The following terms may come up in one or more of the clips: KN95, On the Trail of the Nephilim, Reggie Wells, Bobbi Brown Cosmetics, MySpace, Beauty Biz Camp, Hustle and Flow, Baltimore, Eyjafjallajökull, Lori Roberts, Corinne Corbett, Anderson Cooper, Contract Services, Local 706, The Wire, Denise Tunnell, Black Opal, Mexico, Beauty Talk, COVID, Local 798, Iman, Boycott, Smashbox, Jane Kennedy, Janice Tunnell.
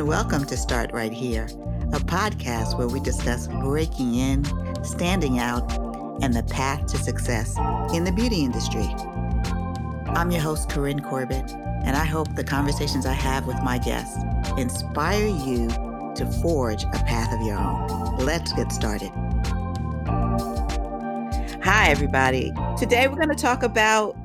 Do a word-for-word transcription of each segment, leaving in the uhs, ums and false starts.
and welcome to Start Right Here, a podcast where we discuss breaking in, standing out, and the path to success in the beauty industry. I'm your host, Corinne Corbett, and I hope the conversations I have with my guests inspire you to forge a path of your own. Let's get started. Hi, everybody. Today, we're going to talk about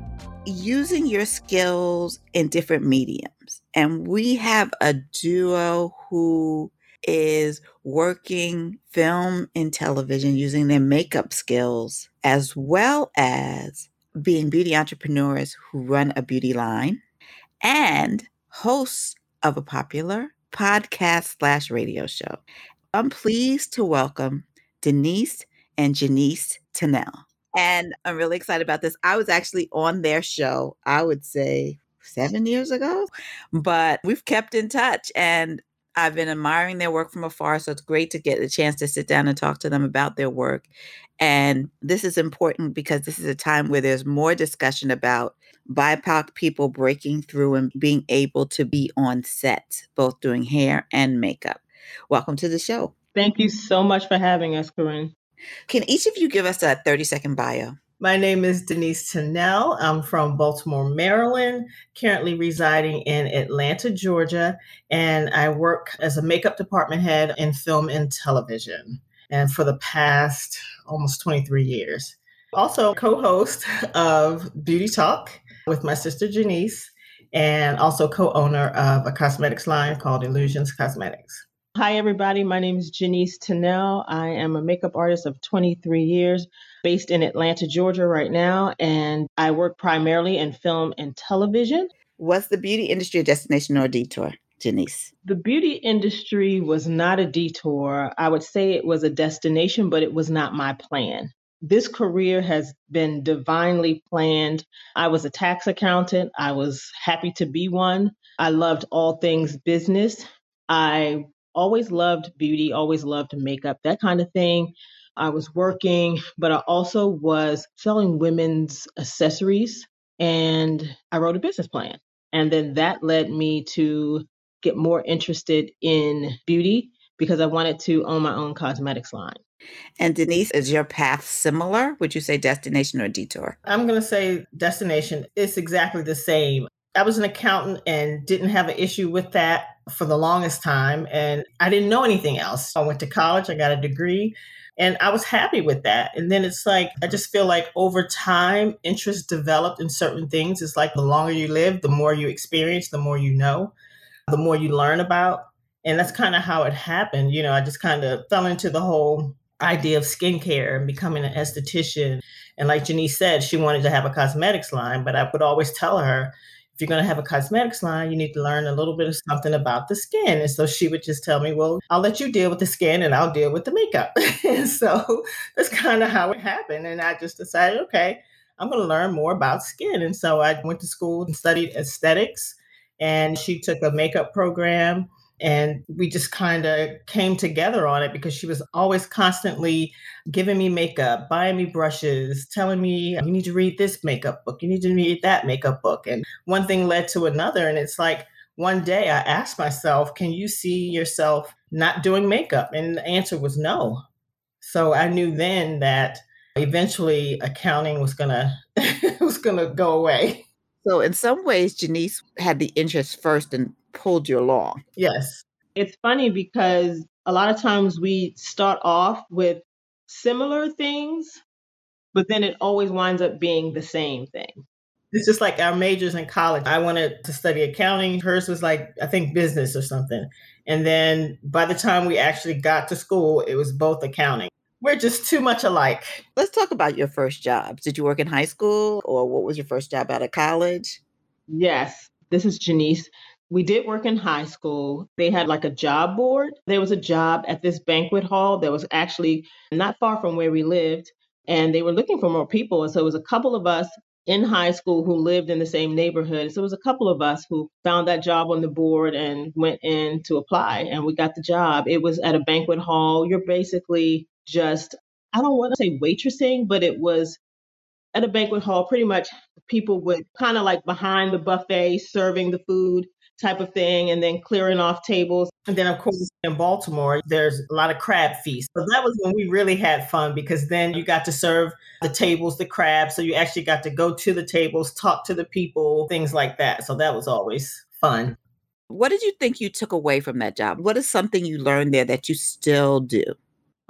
using your skills in different mediums. And we have a duo who is working film and television using their makeup skills, as well as being beauty entrepreneurs who run a beauty line and hosts of a popular podcast slash radio show. I'm pleased to welcome Denise and Janice Tunnell. And I'm really excited about this. I was actually on their show, I would say seven years ago, but we've kept in touch and I've been admiring their work from afar. So it's great to get the chance to sit down and talk to them about their work. And this is important because this is a time where there's more discussion about B I P O C people breaking through and being able to be on set, both doing hair and makeup. Welcome to the show. Thank you so much for having us, Corinne. Can each of you give us a thirty second bio? My name is Denise Tunnell. I'm from Baltimore, Maryland, currently residing in Atlanta, Georgia, and I work as a makeup department head in film and television, and for the past almost twenty-three years. Also co-host of Beauty Talk with my sister Janice, and also co-owner of a cosmetics line called Illusions Cosmetics. Hi, everybody. My name is Janice Tunnell. I am a makeup artist of twenty-three years based in Atlanta, Georgia right now, and I work primarily in film and television. Was the beauty industry a destination or a detour, Janice? The beauty industry was not a detour. I would say it was a destination, but it was not my plan. This career has been divinely planned. I was a tax accountant. I was happy to be one. I loved all things business. I always loved beauty, always loved makeup, that kind of thing. I was working, but I also was selling women's accessories, and I wrote a business plan. And then that led me to get more interested in beauty because I wanted to own my own cosmetics line. And Denise, is your path similar? Would you say destination or detour? I'm going to say destination. It's exactly the same. I was an accountant and didn't have an issue with that for the longest time. And I didn't know anything else. I went to college, I got a degree, and I was happy with that. And then it's like, I just feel like over time, interest developed in certain things. It's like the longer you live, the more you experience, the more you know, the more you learn about. And that's kind of how it happened. You know, I just kind of fell into the whole idea of skincare and becoming an esthetician. And like Janice said, she wanted to have a cosmetics line, but I would always tell her, if you're going to have a cosmetics line, you need to learn a little bit of something about the skin. And so she would just tell me, well, I'll let you deal with the skin and I'll deal with the makeup. And so that's kind of how it happened. And I just decided, okay, I'm going to learn more about skin. And so I went to school and studied aesthetics, and she took a makeup program, and we just kind of came together on it because she was always constantly giving me makeup, buying me brushes, telling me, you need to read this makeup book, you need to read that makeup book. And one thing led to another. And it's like, one day I asked myself, can you see yourself not doing makeup? And the answer was no. So I knew then that eventually accounting was gonna was gonna go away. So in some ways, Janice had the interest first and pulled you along. Yes. It's funny because a lot of times we start off with similar things, but then it always winds up being the same thing. It's just like our majors in college. I wanted to study accounting. Hers was like, I think, business or something. And then by the time we actually got to school, it was both accounting. We're just too much alike. Let's talk about your first job. Did you work in high school, or what was your first job out of college? Yes. This is Janice. We did work in high school. They had like a job board. There was a job at this banquet hall that was actually not far from where we lived, and they were looking for more people. And so it was a couple of us in high school who lived in the same neighborhood. So it was a couple of us who found that job on the board and went in to apply, and we got the job. It was at a banquet hall. You're basically just, I don't want to say waitressing, but it was at a banquet hall. Pretty much people would kind of like behind the buffet serving the food. type of thing, and then clearing off tables. And then, of course, in Baltimore, there's a lot of crab feasts. So that was when we really had fun, because then you got to serve the tables, the crab. So you actually got to go to the tables, talk to the people, things like that. So that was always fun. What did you think you took away from that job? What is something you learned there that you still do?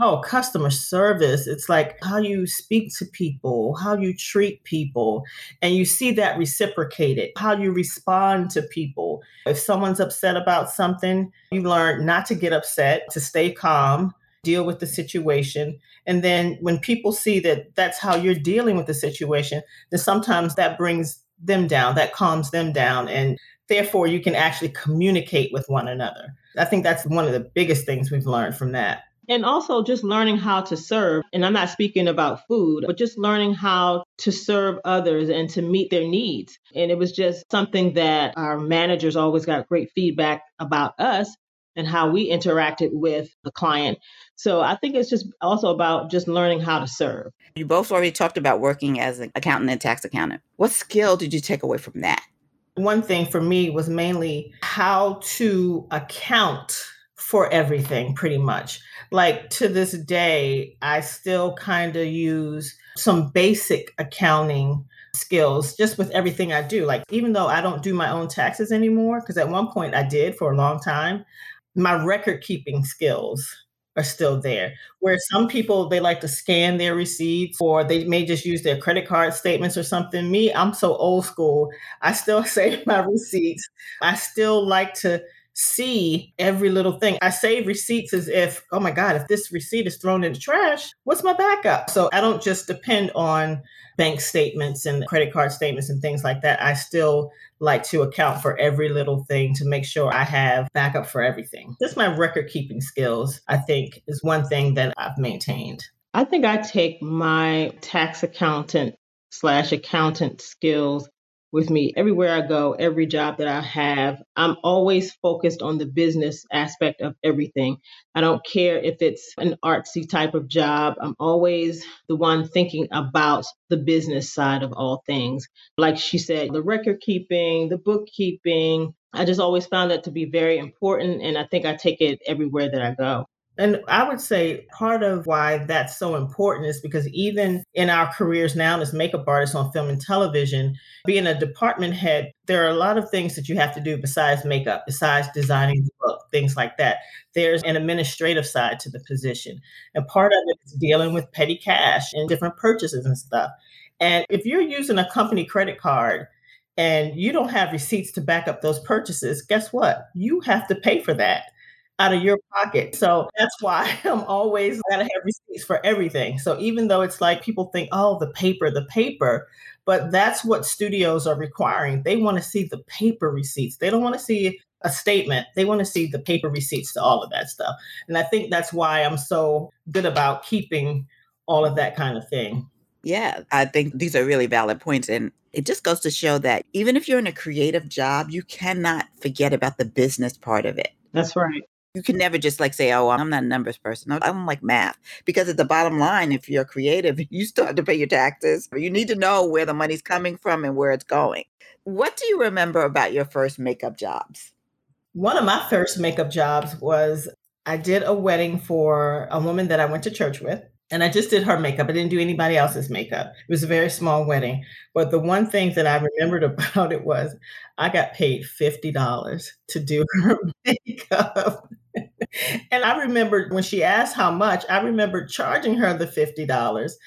Oh, customer service. It's like how you speak to people, how you treat people, and you see that reciprocated, how you respond to people. If someone's upset about something, you learn not to get upset, to stay calm, deal with the situation. And then when people see that that's how you're dealing with the situation, then sometimes that brings them down, that calms them down. And therefore, you can actually communicate with one another. I think that's one of the biggest things we've learned from that. And also just learning how to serve. And I'm not speaking about food, but just learning how to serve others and to meet their needs. And it was just something that our managers always got great feedback about us and how we interacted with the client. So I think it's just also about just learning how to serve. You both already talked about working as an accountant and tax accountant. What skill did you take away from that? One thing for me was mainly how to account for everything, pretty much. Like to this day, I still kind of use some basic accounting skills just with everything I do. Like even though I don't do my own taxes anymore, because at one point I did for a long time, my record keeping skills are still there. Where some people, they like to scan their receipts, or they may just use their credit card statements or something. Me, I'm so old school. I still save my receipts. I still like to see every little thing. I save receipts as if, oh my God, if this receipt is thrown in the trash, what's my backup? So I don't just depend on bank statements and credit card statements and things like that. I still like to account for every little thing to make sure I have backup for everything. Just my record keeping skills, I think, is one thing that I've maintained. I think I take my tax accountant slash accountant skills with me everywhere I go, every job that I have. I'm always focused on the business aspect of everything. I don't care if it's an artsy type of job. I'm always the one thinking about the business side of all things. Like she said, the record keeping, the bookkeeping. I just always found that to be very important. And I think I take it everywhere that I go. And I would say part of why that's so important is because even in our careers now as makeup artists on film and television, being a department head, there are a lot of things that you have to do besides makeup, besides designing the look, things like that. There's an administrative side to the position. And part of it is dealing with petty cash and different purchases and stuff. And if you're using a company credit card and you don't have receipts to back up those purchases, guess what? You have to pay for that out of your pocket. So that's why I'm always gotta have receipts for everything. So even though it's like people think, oh, the paper, the paper, but that's what studios are requiring. They want to see the paper receipts. They don't want to see a statement. They want to see the paper receipts to all of that stuff. And I think that's why I'm so good about keeping all of that kind of thing. Yeah, I think these are really valid points. And it just goes to show that even if you're in a creative job, you cannot forget about the business part of it. That's right. You can never just like say, oh, I'm not a numbers person. I'm like math. Because at the bottom line, if you're creative, you still have to pay your taxes. You need to know where the money's coming from and where it's going. What do you remember about your first makeup jobs? One of my first makeup jobs was I did a wedding for a woman that I went to church with. And I just did her makeup. I didn't do anybody else's makeup. It was a very small wedding. But the one thing that I remembered about it was I got paid fifty dollars to do her makeup. And I remembered when she asked how much, I remembered charging her the fifty dollars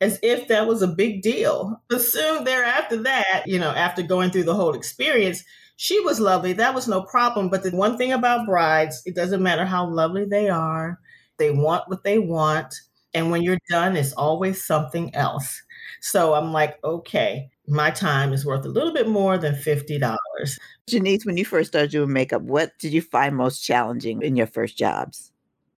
as if that was a big deal. But soon thereafter that, you know, after going through the whole experience, she was lovely. That was no problem. But the one thing about brides, it doesn't matter how lovely they are. They want what they want. And when you're done, it's always something else. So I'm like, okay, my time is worth a little bit more than fifty dollars. Janice, when you first started doing makeup, what did you find most challenging in your first jobs?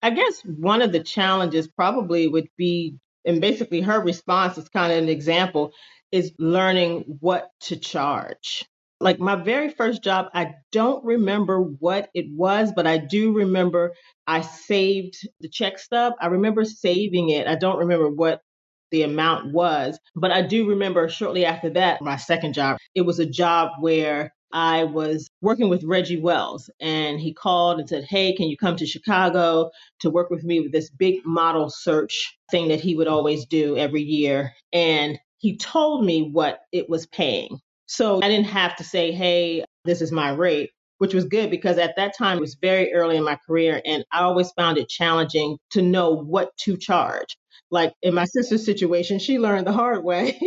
I guess one of the challenges probably would be, and basically her response is kind of an example, is learning what to charge. Like my very first job, I don't remember what it was, but I do remember I saved the check stub. I remember saving it. I don't remember what the amount was, but I do remember shortly after that, my second job, it was a job where I was working with Reggie Wells, and he called and said, hey, can you come to Chicago to work with me with this big model search thing that he would always do every year? And he told me what it was paying. So I didn't have to say, hey, this is my rate, which was good because at that time it was very early in my career, and I always found it challenging to know what to charge. Like in my sister's situation, she learned the hard way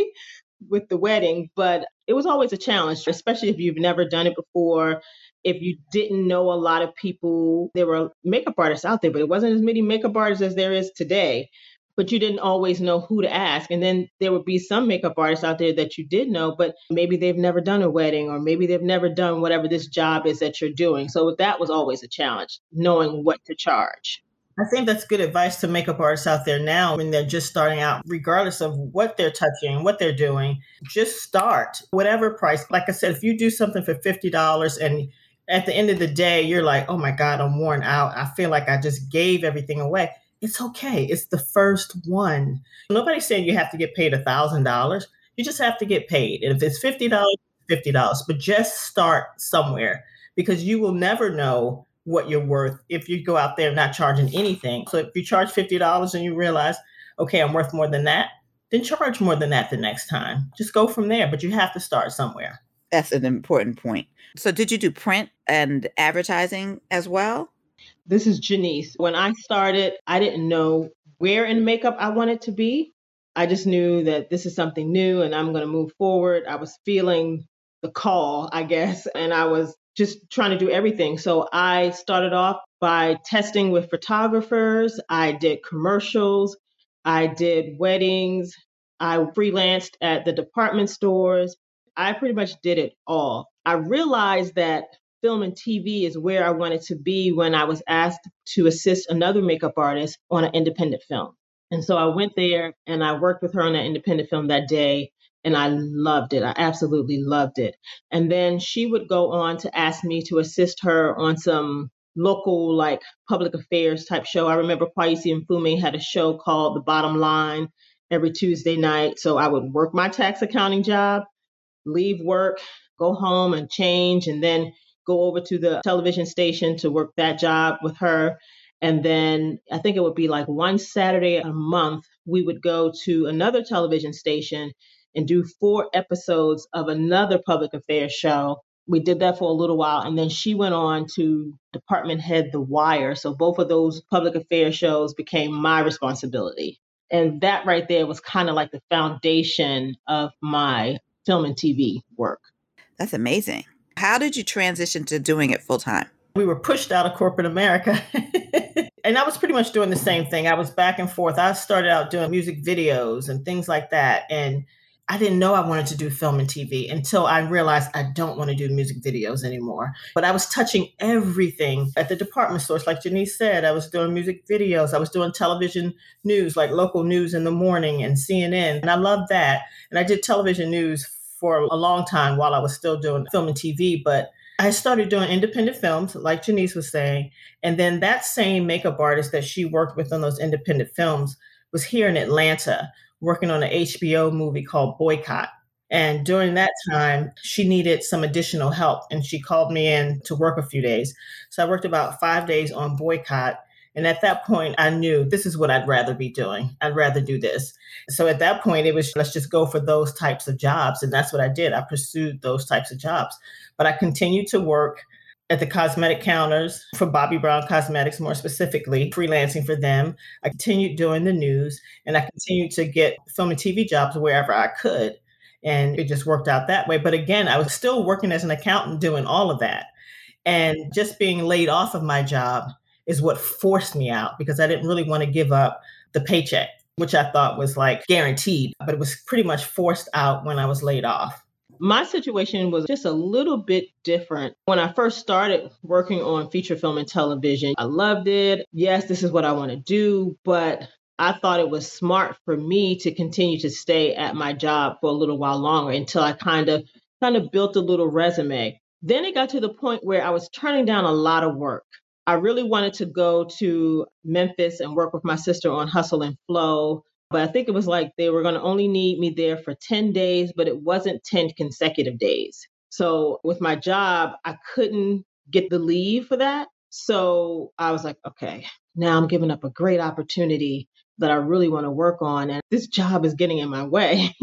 with the wedding, but it was always a challenge, especially if you've never done it before. If you didn't know a lot of people, there were makeup artists out there, but it wasn't as many makeup artists as there is today. But you didn't always know who to ask. And then there would be some makeup artists out there that you did know, but maybe they've never done a wedding, or maybe they've never done whatever this job is that you're doing. So that was always a challenge, knowing what to charge. I think that's good advice to makeup artists out there now when they're just starting out, regardless of what they're touching, what they're doing, just start whatever price. Like I said, if you do something for fifty dollars and at the end of the day, you're like, oh my God, I'm worn out. I feel like I just gave everything away. It's okay. It's the first one. Nobody's saying you have to get paid one thousand dollars. You just have to get paid. And if it's fifty dollars, fifty dollars, but just start somewhere because you will never know what you're worth if you go out there not charging anything. So if you charge fifty dollars and you realize, okay, I'm worth more than that, then charge more than that the next time. Just go from there, but you have to start somewhere. That's an important point. So did you do print and advertising as well? This is Janice. When I started, I didn't know where in makeup I wanted to be. I just knew that this is something new and I'm going to move forward. I was feeling the call, I guess, and I was just trying to do everything. So I started off by testing with photographers. I did commercials. I did weddings. I freelanced at the department stores. I pretty much did it all. I realized that film and T V is where I wanted to be when I was asked to assist another makeup artist on an independent film. And so I went there and I worked with her on that independent film that day. And I loved it. I absolutely loved it. And then she would go on to ask me to assist her on some local, like, public affairs type show. I remember Kwesi and Fume had a show called The Bottom Line every Tuesday night. So I would work my tax accounting job, leave work, go home and change, and then go over to the television station to work that job with her. And then I think it would be like one Saturday a month, we would go to another television station and do four episodes of another public affairs show. We did that for a little while. And then she went on to department head The Wire. So both of those public affairs shows became my responsibility. And that right there was kind of like the foundation of my film and T V work. That's amazing. How did you transition to doing it full time? We were pushed out of corporate America. And I was pretty much doing the same thing. I was back and forth. I started out doing music videos and things like that. And I didn't know I wanted to do film and T V until I realized I don't want to do music videos anymore. But I was touching everything at the department stores. Like Janice said, I was doing music videos. I was doing television news, like local news in the morning and C N N. And I loved that. And I did television news for a long time while I was still doing film and T V. But I started doing independent films, like Janice was saying. And then that same makeup artist that she worked with on those independent films was here in Atlanta, working on an H B O movie called Boycott. And during that time, she needed some additional help. And she called me in to work a few days. So I worked about five days on Boycott. And at that point, I knew this is what I'd rather be doing. I'd rather do this. So at that point, it was, let's just go for those types of jobs. And that's what I did. I pursued those types of jobs. But I continued to work at the cosmetic counters for Bobbi Brown Cosmetics, more specifically, freelancing for them. I continued doing the news, and I continued to get film and T V jobs wherever I could. And it just worked out that way. But again, I was still working as an accountant doing all of that. And just being laid off of my job is what forced me out because I didn't really want to give up the paycheck, which I thought was like guaranteed, but it was pretty much forced out when I was laid off. My situation was just a little bit different. When I first started working on feature film and television, I loved it. Yes, this is what I want to do, but I thought it was smart for me to continue to stay at my job for a little while longer until I kind of kind of built a little resume. Then it got to the point where I was turning down a lot of work. I really wanted to go to Memphis and work with my sister on Hustle and Flow. But I think it was like they were going to only need me there for ten days, but it wasn't ten consecutive days. So with my job, I couldn't get the leave for that. So I was like, okay, now I'm giving up a great opportunity that I really want to work on. And this job is getting in my way.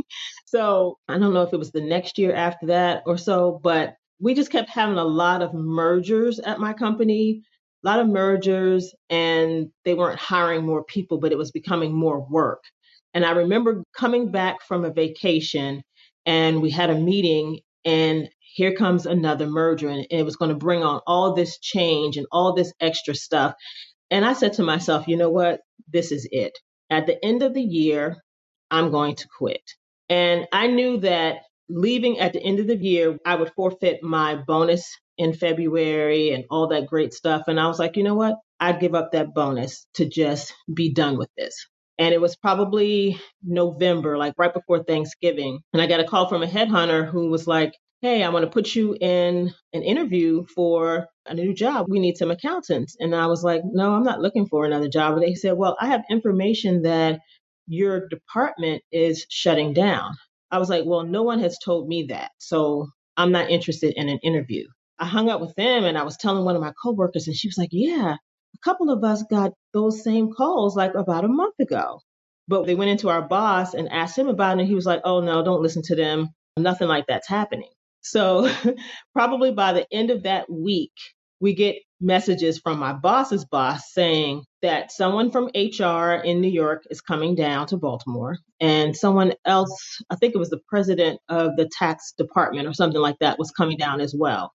So I don't know if it was the next year after that or so, but we just kept having a lot of mergers at my company, a lot of mergers, and they weren't hiring more people, but it was becoming more work. And I remember coming back from a vacation and we had a meeting and here comes another merger and it was going to bring on all this change and all this extra stuff. And I said to myself, you know what? This is it. At the end of the year, I'm going to quit. And I knew that leaving at the end of the year, I would forfeit my bonus in February and all that great stuff. And I was like, you know what? I'd give up that bonus to just be done with this. And it was probably November, like right before Thanksgiving. And I got a call from a headhunter who was like, hey, I want to put you in an interview for a new job. We need some accountants. And I was like, no, I'm not looking for another job. And they said, well, I have information that your department is shutting down. I was like, well, no one has told me that. So I'm not interested in an interview. I hung up with them and I was telling one of my coworkers and she was like, yeah, a couple of us got those same calls like about a month ago. But they went into our boss and asked him about it. And he was like, oh, no, don't listen to them. Nothing like that's happening. So probably by the end of that week, we get messages from my boss's boss saying that someone from H R in New York is coming down to Baltimore and someone else, I think it was the president of the tax department or something like that, was coming down as well.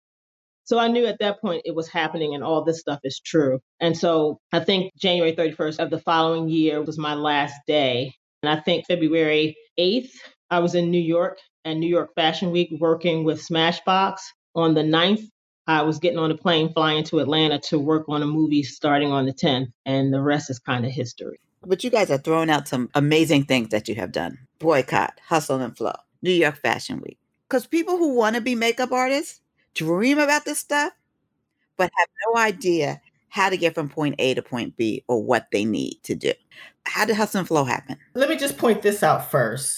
So I knew at that point it was happening and all this stuff is true. And so I think January thirty-first of the following year was my last day. And I think February eighth, I was in New York at New York Fashion Week working with Smashbox. On the ninth, I was getting on a plane flying to Atlanta to work on a movie starting on the tenth. And the rest is kind of history. But you guys are throwing out some amazing things that you have done. Boycott, Hustle and Flow, New York Fashion Week. Because people who want to be makeup artists dream about this stuff, but have no idea how to get from point A to point B or what they need to do. How did Hustle and Flow happen? Let me just point this out first.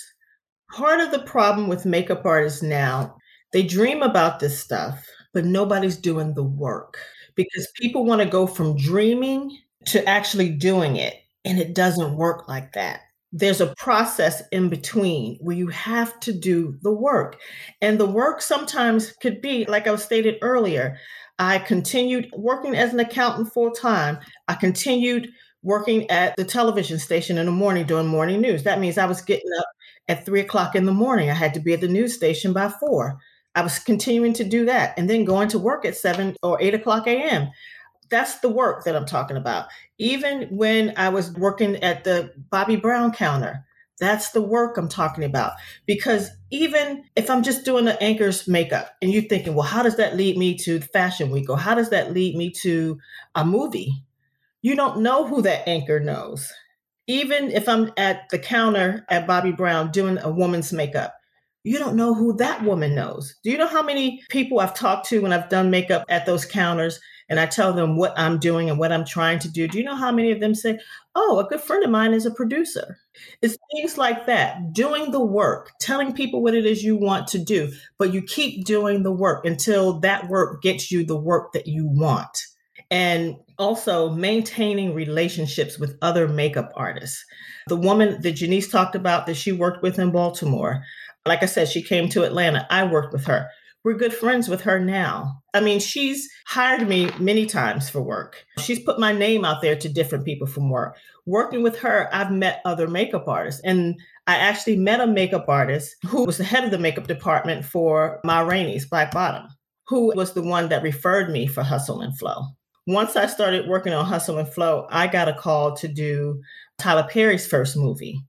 Part of the problem with makeup artists now, they dream about this stuff, but nobody's doing the work because people want to go from dreaming to actually doing it. And it doesn't work like that. There's a process in between where you have to do the work. And the work sometimes could be, like I stated earlier, I continued working as an accountant full time. I continued working at the television station in the morning doing morning news. That means I was getting up at three o'clock in the morning. I had to be at the news station by four. I was continuing to do that and then going to work at seven or eight o'clock a m. That's the work that I'm talking about. Even when I was working at the Bobbi Brown counter, that's the work I'm talking about. Because even if I'm just doing the anchor's makeup and you're thinking, well, how does that lead me to Fashion Week? Or how does that lead me to a movie? You don't know who that anchor knows. Even if I'm at the counter at Bobbi Brown doing a woman's makeup, you don't know who that woman knows. Do you know how many people I've talked to when I've done makeup at those counters and I tell them what I'm doing and what I'm trying to do? Do you know how many of them say, oh, a good friend of mine is a producer? It's things like that, doing the work, telling people what it is you want to do, but you keep doing the work until that work gets you the work that you want. And also maintaining relationships with other makeup artists. The woman that Janice talked about that she worked with in Baltimore, like I said, she came to Atlanta. I worked with her. We're good friends with her now. I mean, she's hired me many times for work. She's put my name out there to different people from work. Working with her, I've met other makeup artists. And I actually met a makeup artist who was the head of the makeup department for Ma Rainey's Black Bottom, who was the one that referred me for Hustle and Flow. Once I started working on Hustle and Flow, I got a call to do Tyler Perry's first movie.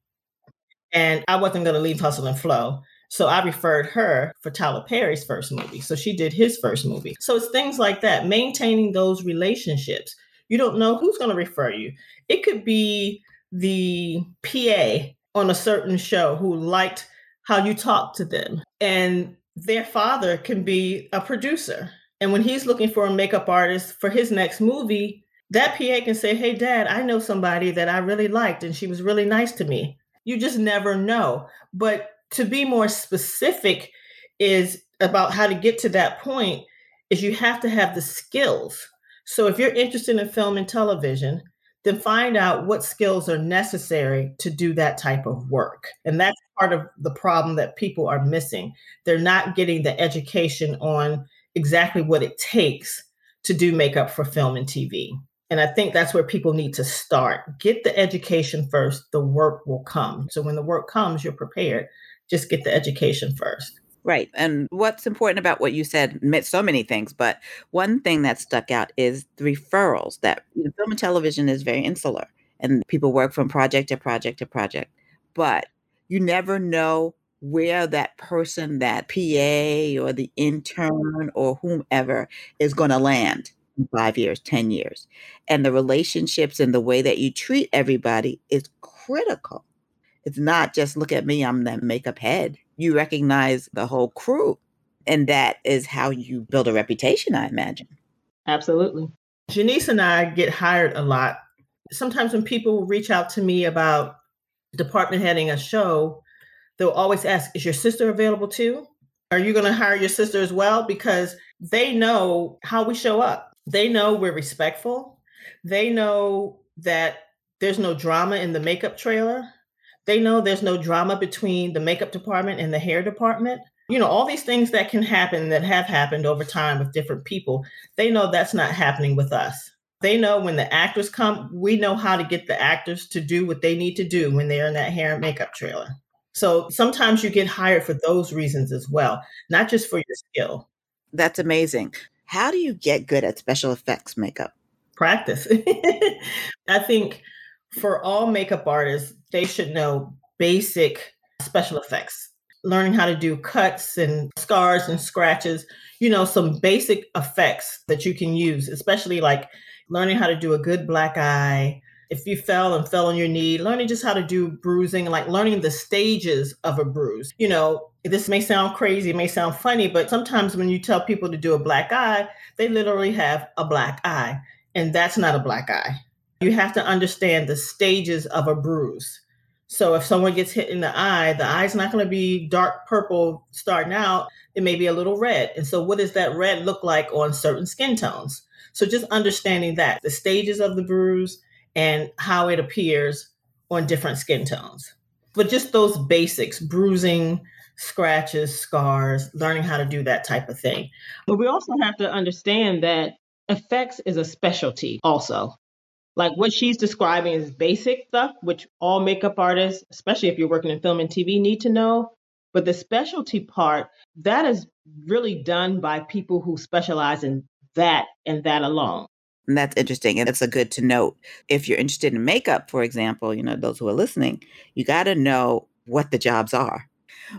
And I wasn't going to leave Hustle and Flow. So I referred her for Tyler Perry's first movie. So she did his first movie. So it's things like that, maintaining those relationships. You don't know who's going to refer you. It could be the P A on a certain show who liked how you talked to them. And their father can be a producer. And when he's looking for a makeup artist for his next movie, that P A can say, hey, Dad, I know somebody that I really liked and she was really nice to me. You just never know. But to be more specific is about how to get to that point is you have to have the skills. So if you're interested in film and television, then find out what skills are necessary to do that type of work. And that's part of the problem that people are missing. They're not getting the education on exactly what it takes to do makeup for film and T V. And I think that's where people need to start. Get the education first, the work will come. So when the work comes, you're prepared. Just get the education first. Right. And what's important about what you said meant so many things, but one thing that stuck out is the referrals, that film and television is very insular and people work from project to project to project, but you never know where that person, that P A or the intern or whomever is going to land in five years, ten years. And the relationships and the way that you treat everybody is critical. It's not just look at me, I'm that makeup head. You recognize the whole crew. And that is how you build a reputation, I imagine. Absolutely. Janice and I get hired a lot. Sometimes when people reach out to me about department heading a show, they'll always ask, is your sister available too? Are you going to hire your sister as well? Because they know how we show up. They know we're respectful. They know that there's no drama in the makeup trailer. They know there's no drama between the makeup department and the hair department. You know, all these things that can happen that have happened over time with different people, they know that's not happening with us. They know when the actors come, we know how to get the actors to do what they need to do when they're in that hair and makeup trailer. So sometimes you get hired for those reasons as well, not just for your skill. That's amazing. How do you get good at special effects makeup? Practice. I think for all makeup artists, they should know basic special effects, learning how to do cuts and scars and scratches, you know, some basic effects that you can use, especially like learning how to do a good black eye. If you fell and fell on your knee, learning just how to do bruising, like learning the stages of a bruise. You know, this may sound crazy, it may sound funny, but sometimes when you tell people to do a black eye, they literally have a black eye, and that's not a black eye. You have to understand the stages of a bruise. So if someone gets hit in the eye, the eye's not going to be dark purple starting out. It may be a little red. And so what does that red look like on certain skin tones? So just understanding that, the stages of the bruise and how it appears on different skin tones. But just those basics, bruising, scratches, scars, learning how to do that type of thing. But we also have to understand that effects is a specialty also. Like what she's describing is basic stuff, which all makeup artists, especially if you're working in film and T V, need to know. But the specialty part, that is really done by people who specialize in that and that alone. And that's interesting. And that's a good to note. If you're interested in makeup, for example, you know, those who are listening, you got to know what the jobs are.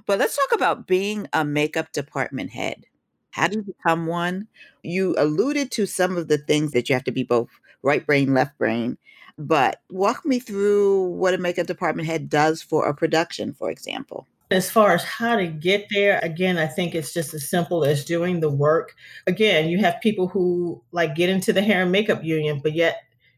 But let's talk about being a makeup department head. How do you become one? You alluded to some of the things that you have to be both right brain, left brain, but walk me through what a makeup department head does for a production, for example. As far as how to get there, again, I think it's just as simple as doing the work. Again, you have people who like get into the hair and makeup union, but yet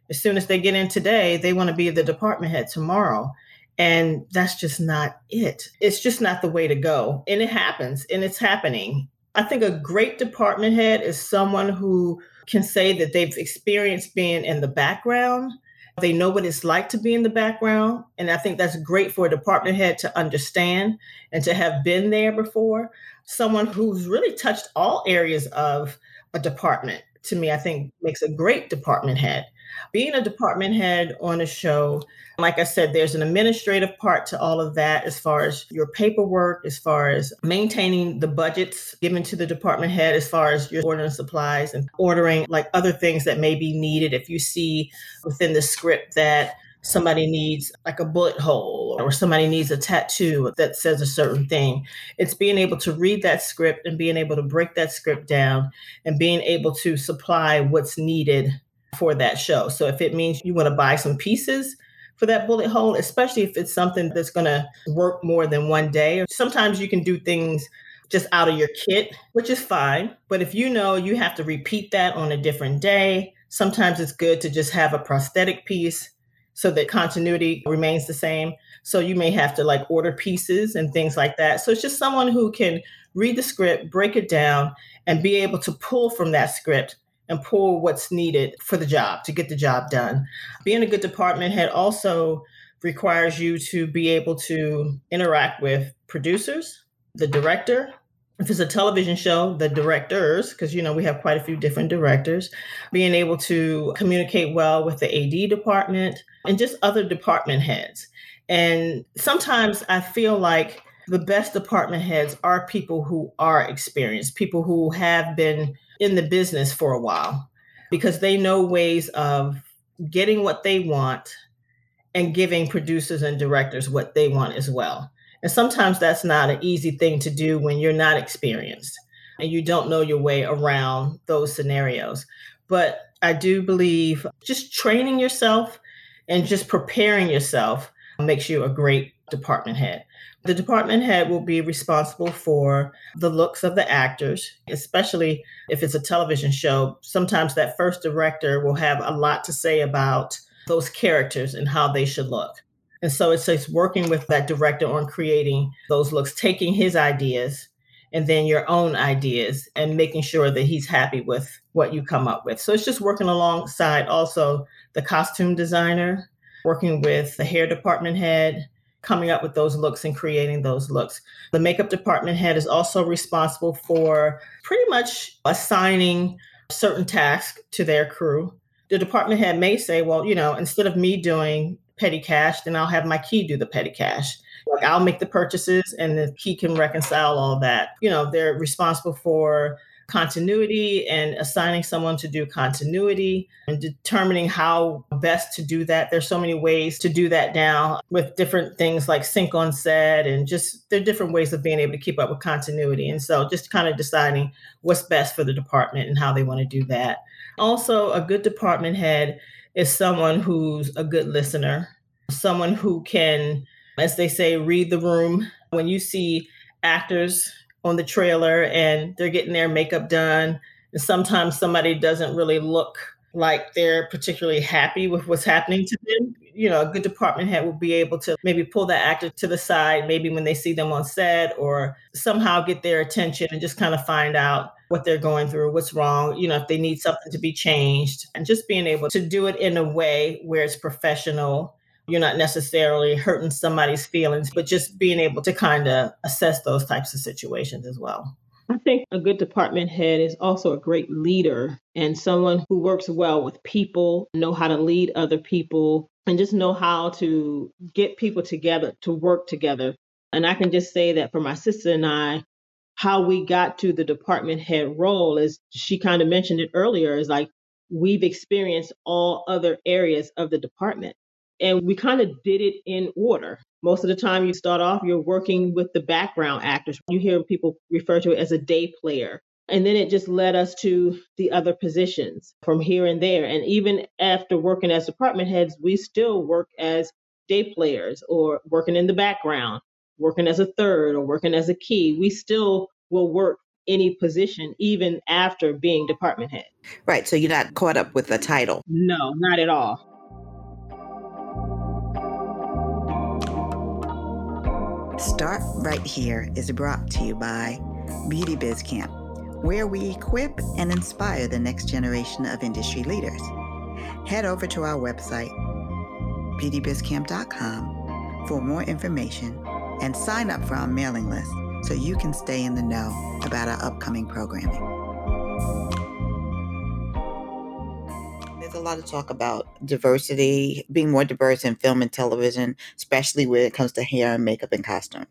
as soon as they get in today, they want to be the department head tomorrow. And that's just not it. It's just not the way to go. And it happens and it's happening. I think a great department head is someone who can say that they've experienced being in the background. They know what it's like to be in the background. And I think that's great for a department head to understand and to have been there before. Someone who's really touched all areas of a department, to me, I think makes a great department head. Being a department head on a show, like I said, there's an administrative part to all of that as far as your paperwork, as far as maintaining the budgets given to the department head, as far as your ordering supplies and ordering like other things that may be needed. If you see within the script that somebody needs like a bullet hole or somebody needs a tattoo that says a certain thing, it's being able to read that script and being able to break that script down and being able to supply what's needed for that show. So if it means you want to buy some pieces for that bullet hole, especially if it's something that's going to work more than one day, sometimes you can do things just out of your kit, which is fine. But if you know you have to repeat that on a different day, sometimes it's good to just have a prosthetic piece so that continuity remains the same. So you may have to like order pieces and things like that. So it's just someone who can read the script, break it down, and be able to pull from that script and pull what's needed for the job to get the job done. Being a good department head also requires you to be able to interact with producers, the director. If it's a television show, the directors, because, you know, we have quite a few different directors, being able to communicate well with the A D department and just other department heads. And sometimes I feel like the best department heads are people who are experienced, people who have been in the business for a while, because they know ways of getting what they want and giving producers and directors what they want as well. And sometimes that's not an easy thing to do when you're not experienced and you don't know your way around those scenarios. But I do believe just training yourself and just preparing yourself makes you a great department head. The department head will be responsible for the looks of the actors, especially if it's a television show. Sometimes that first director will have a lot to say about those characters and how they should look. And so it's, it's working with that director on creating those looks, taking his ideas and then your own ideas and making sure that he's happy with what you come up with. So it's just working alongside also the costume designer, working with the hair department head, coming up with those looks and creating those looks. The makeup department head is also responsible for pretty much assigning certain tasks to their crew. The department head may say, well, you know, instead of me doing petty cash, then I'll have my key do the petty cash. Like I'll make the purchases and the key can reconcile all that. You know, they're responsible for continuity and assigning someone to do continuity and determining how best to do that. There's so many ways to do that now with different things like sync on set and just there are different ways of being able to keep up with continuity. And so just kind of deciding what's best for the department and how they want to do that. Also, a good department head is someone who's a good listener, someone who can, as they say, read the room. When you see actors on the trailer and they're getting their makeup done, and sometimes somebody doesn't really look like they're particularly happy with what's happening to them, you know, a good department head will be able to maybe pull that actor to the side, maybe when they see them on set, or somehow get their attention and just kind of find out what they're going through, what's wrong, you know, if they need something to be changed, and just being able to do it in a way where it's professional. You're not necessarily hurting somebody's feelings, but just being able to kind of assess those types of situations as well. I think a good department head is also a great leader and someone who works well with people, know how to lead other people, and just know how to get people together to work together. And I can just say that for my sister and I, how we got to the department head role is, she kind of mentioned it earlier, is like we've experienced all other areas of the department. And we kind of did it in order. Most of the time you start off, you're working with the background actors. You hear people refer to it as a day player. And then it just led us to the other positions from here and there. And even after working as department heads, we still work as day players or working in the background, working as a third or working as a key. We still will work any position even after being department head. Right. So you're not caught up with the title. No, not at all. Start Right Here is brought to you by Beauty Biz Camp, where we equip and inspire the next generation of industry leaders. Head over to our website, beauty biz camp dot com, for more information and sign up for our mailing list so you can stay in the know about our upcoming programming. There's a lot of talk about diversity, being more diverse in film and television, especially when it comes to hair and makeup and costume.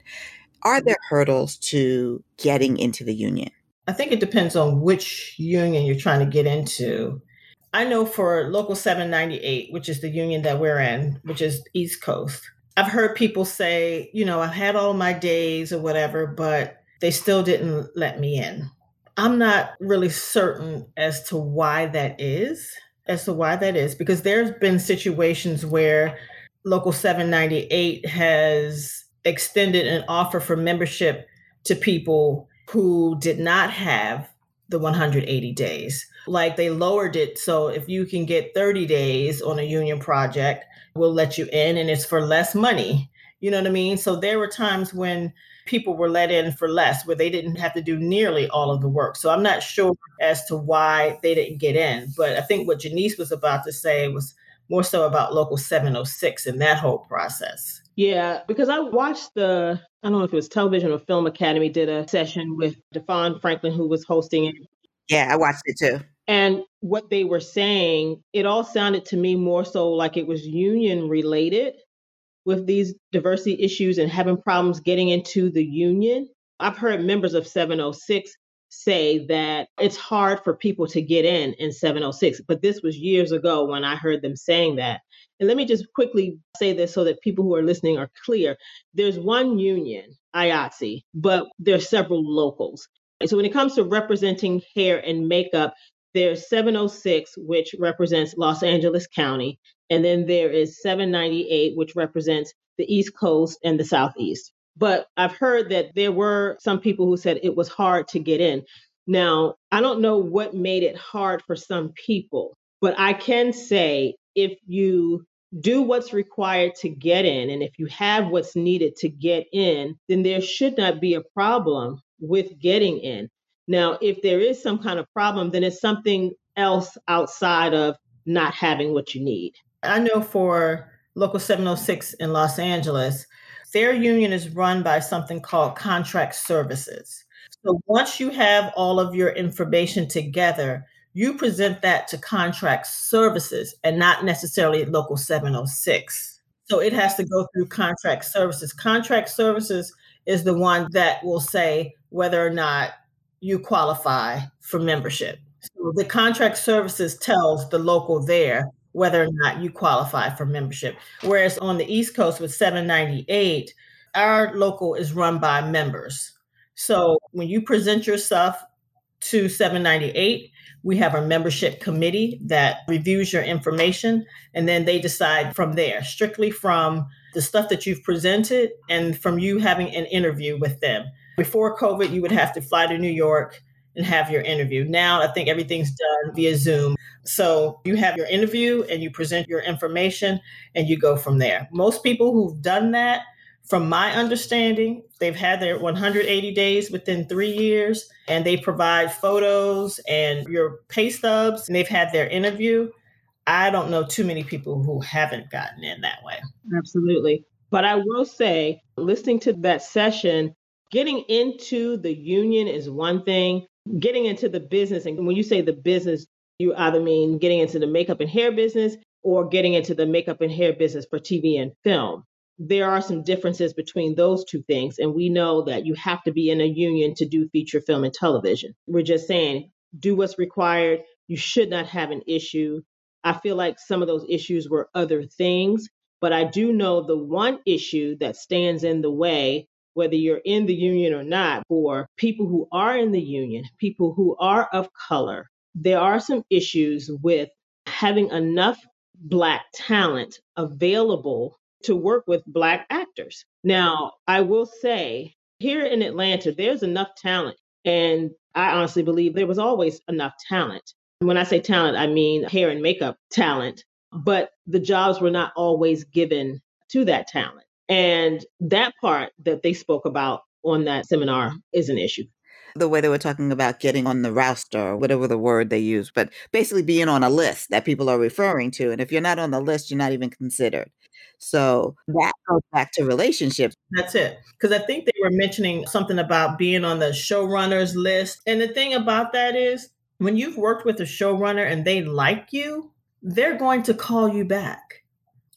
Are there hurdles to getting into the union? I think it depends on which union you're trying to get into. I know for Local seven ninety-eight, which is the union that we're in, which is East Coast, I've heard people say, you know, I've had all my days or whatever, but they still didn't let me in. I'm not really certain as to why that is. as to why that is, because there's been situations where Local seven ninety-eight has extended an offer for membership to people who did not have the one hundred eighty days. Like they lowered it. So if you can get thirty days on a union project, we'll let you in and it's for less money. You know what I mean? So there were times when people were let in for less, where they didn't have to do nearly all of the work. So I'm not sure as to why they didn't get in. But I think what Janice was about to say was more so about Local seven oh six and that whole process. Yeah, because I watched the, I don't know if it was Television or Film Academy, did a session with Devon Franklin, who was hosting it. Yeah, I watched it too. And what they were saying, it all sounded to me more so like it was union related with these diversity issues and having problems getting into the union. I've heard members of seven oh six say that it's hard for people to get in in seven oh six, but this was years ago when I heard them saying that. And let me just quickly say this so that people who are listening are clear. There's one union, I A T S E, but there are several locals. And so when it comes to representing hair and makeup, there's seven oh six, which represents Los Angeles County. And then there is seven ninety-eight, which represents the East Coast and the Southeast. But I've heard that there were some people who said it was hard to get in. Now, I don't know what made it hard for some people, but I can say if you do what's required to get in, and if you have what's needed to get in, then there should not be a problem with getting in. Now, if there is some kind of problem, then it's something else outside of not having what you need. I know for Local seven oh six in Los Angeles, their union is run by something called Contract Services. So once you have all of your information together, you present that to Contract Services and not necessarily Local seven oh six. So it has to go through Contract Services. Contract Services is the one that will say whether or not you qualify for membership. So the Contract Services tells the local there whether or not you qualify for membership. Whereas on the East Coast with seven ninety-eight, our local is run by members. So when you present yourself to seven ninety-eight, we have a membership committee that reviews your information, and then they decide from there, strictly from the stuff that you've presented and from you having an interview with them. Before COVID, you would have to fly to New York and have your interview. Now, I think everything's done via Zoom. So you have your interview and you present your information and you go from there. Most people who've done that, from my understanding, they've had their one hundred eighty days within three years and they provide photos and your pay stubs and they've had their interview. I don't know too many people who haven't gotten in that way. Absolutely. But I will say, listening to that session, getting into the union is one thing. Getting into the business, and when you say the business, you either mean getting into the makeup and hair business or getting into the makeup and hair business for T V and film. There are some differences between those two things, and we know that you have to be in a union to do feature film and television. We're just saying, do what's required. You should not have an issue. I feel like some of those issues were other things, but I do know the one issue that stands in the way, whether you're in the union or not, for people who are in the union, people who are of color, there are some issues with having enough Black talent available to work with Black actors. Now, I will say here in Atlanta, there's enough talent. And I honestly believe there was always enough talent. When I say talent, I mean hair and makeup talent, but the jobs were not always given to that talent. And that part that they spoke about on that seminar is an issue. The way they were talking about getting on the roster, whatever the word they use, but basically being on a list that people are referring to. And if you're not on the list, you're not even considered. So that goes back to relationships. That's it. Because I think they were mentioning something about being on the showrunners list. And the thing about that is when you've worked with a showrunner and they like you, they're going to call you back.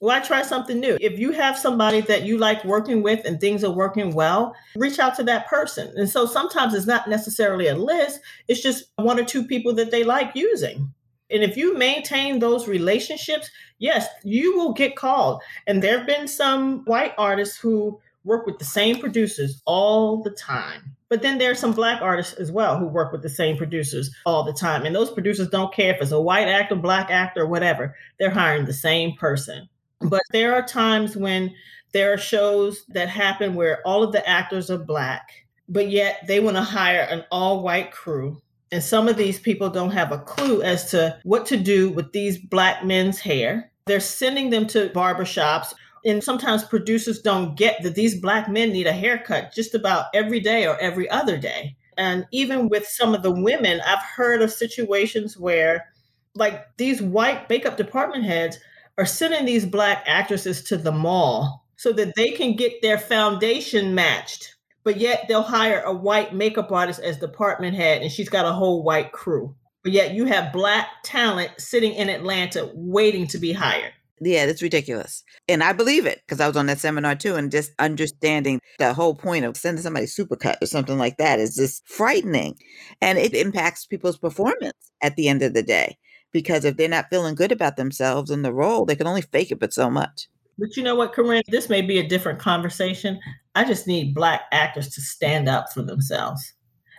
Why try something new? If you have somebody that you like working with and things are working well, reach out to that person. And so sometimes it's not necessarily a list. It's just one or two people that they like using. And if you maintain those relationships, yes, you will get called. And there have been some white artists who work with the same producers all the time. But then there are some Black artists as well who work with the same producers all the time. And those producers don't care if it's a white actor, Black actor, whatever. They're hiring the same person. But there are times when there are shows that happen where all of the actors are Black, but yet they want to hire an all-white crew. And some of these people don't have a clue as to what to do with these Black men's hair. They're sending them to barbershops And sometimes producers don't get that these Black men need a haircut just about every day or every other day. And even with some of the women, I've heard of situations where, like, these white makeup department heads are sending these Black actresses to the mall so that they can get their foundation matched. But yet they'll hire a white makeup artist as department head, and she's got a whole white crew. But yet you have Black talent sitting in Atlanta waiting to be hired. Yeah, that's ridiculous. And I believe it because I was on that seminar too. And just understanding the whole point of sending somebody Supercut or something like that is just frightening. And it impacts people's performance at the end of the day, because if they're not feeling good about themselves in the role, they can only fake it but so much. But you know what, Corinne? This may be a different conversation. I just need Black actors to stand up for themselves.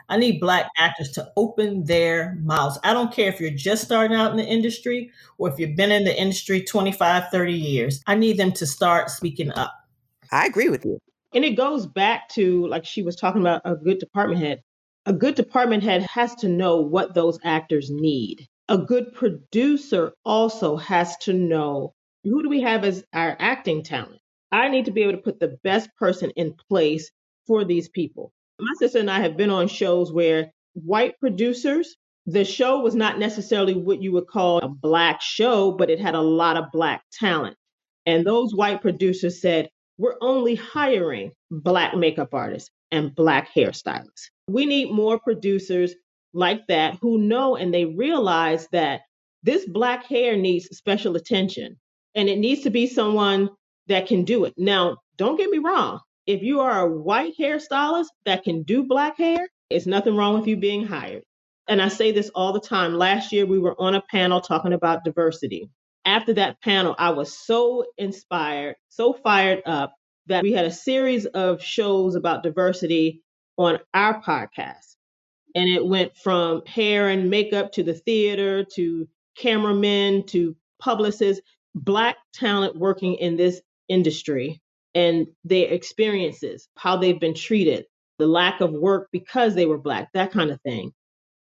I need Black actors to open their mouths. I don't care if you're just starting out in the industry or if you've been in the industry twenty-five, thirty years. I need them to start speaking up. I agree with you. And it goes back to, like she was talking about, a good department head. A good department head has to know what those actors need. A good producer also has to know, who do we have as our acting talent? I need to be able to put the best person in place for these people. My sister and I have been on shows where white producers, the show was not necessarily what you would call a Black show, but it had a lot of Black talent. And those white producers said, we're only hiring Black makeup artists and Black hairstylists. We need more producers like that who know, and they realize that this Black hair needs special attention and it needs to be someone that can do it. Now, don't get me wrong. If you are a white hairstylist that can do Black hair, it's nothing wrong with you being hired. And I say this all the time. Last year, we were on a panel talking about diversity. After that panel, I was so inspired, so fired up that we had a series of shows about diversity on our podcast. And it went from hair and makeup to the theater, to cameramen, to publicists, Black talent working in this industry, and their experiences, how they've been treated, the lack of work because they were Black, that kind of thing.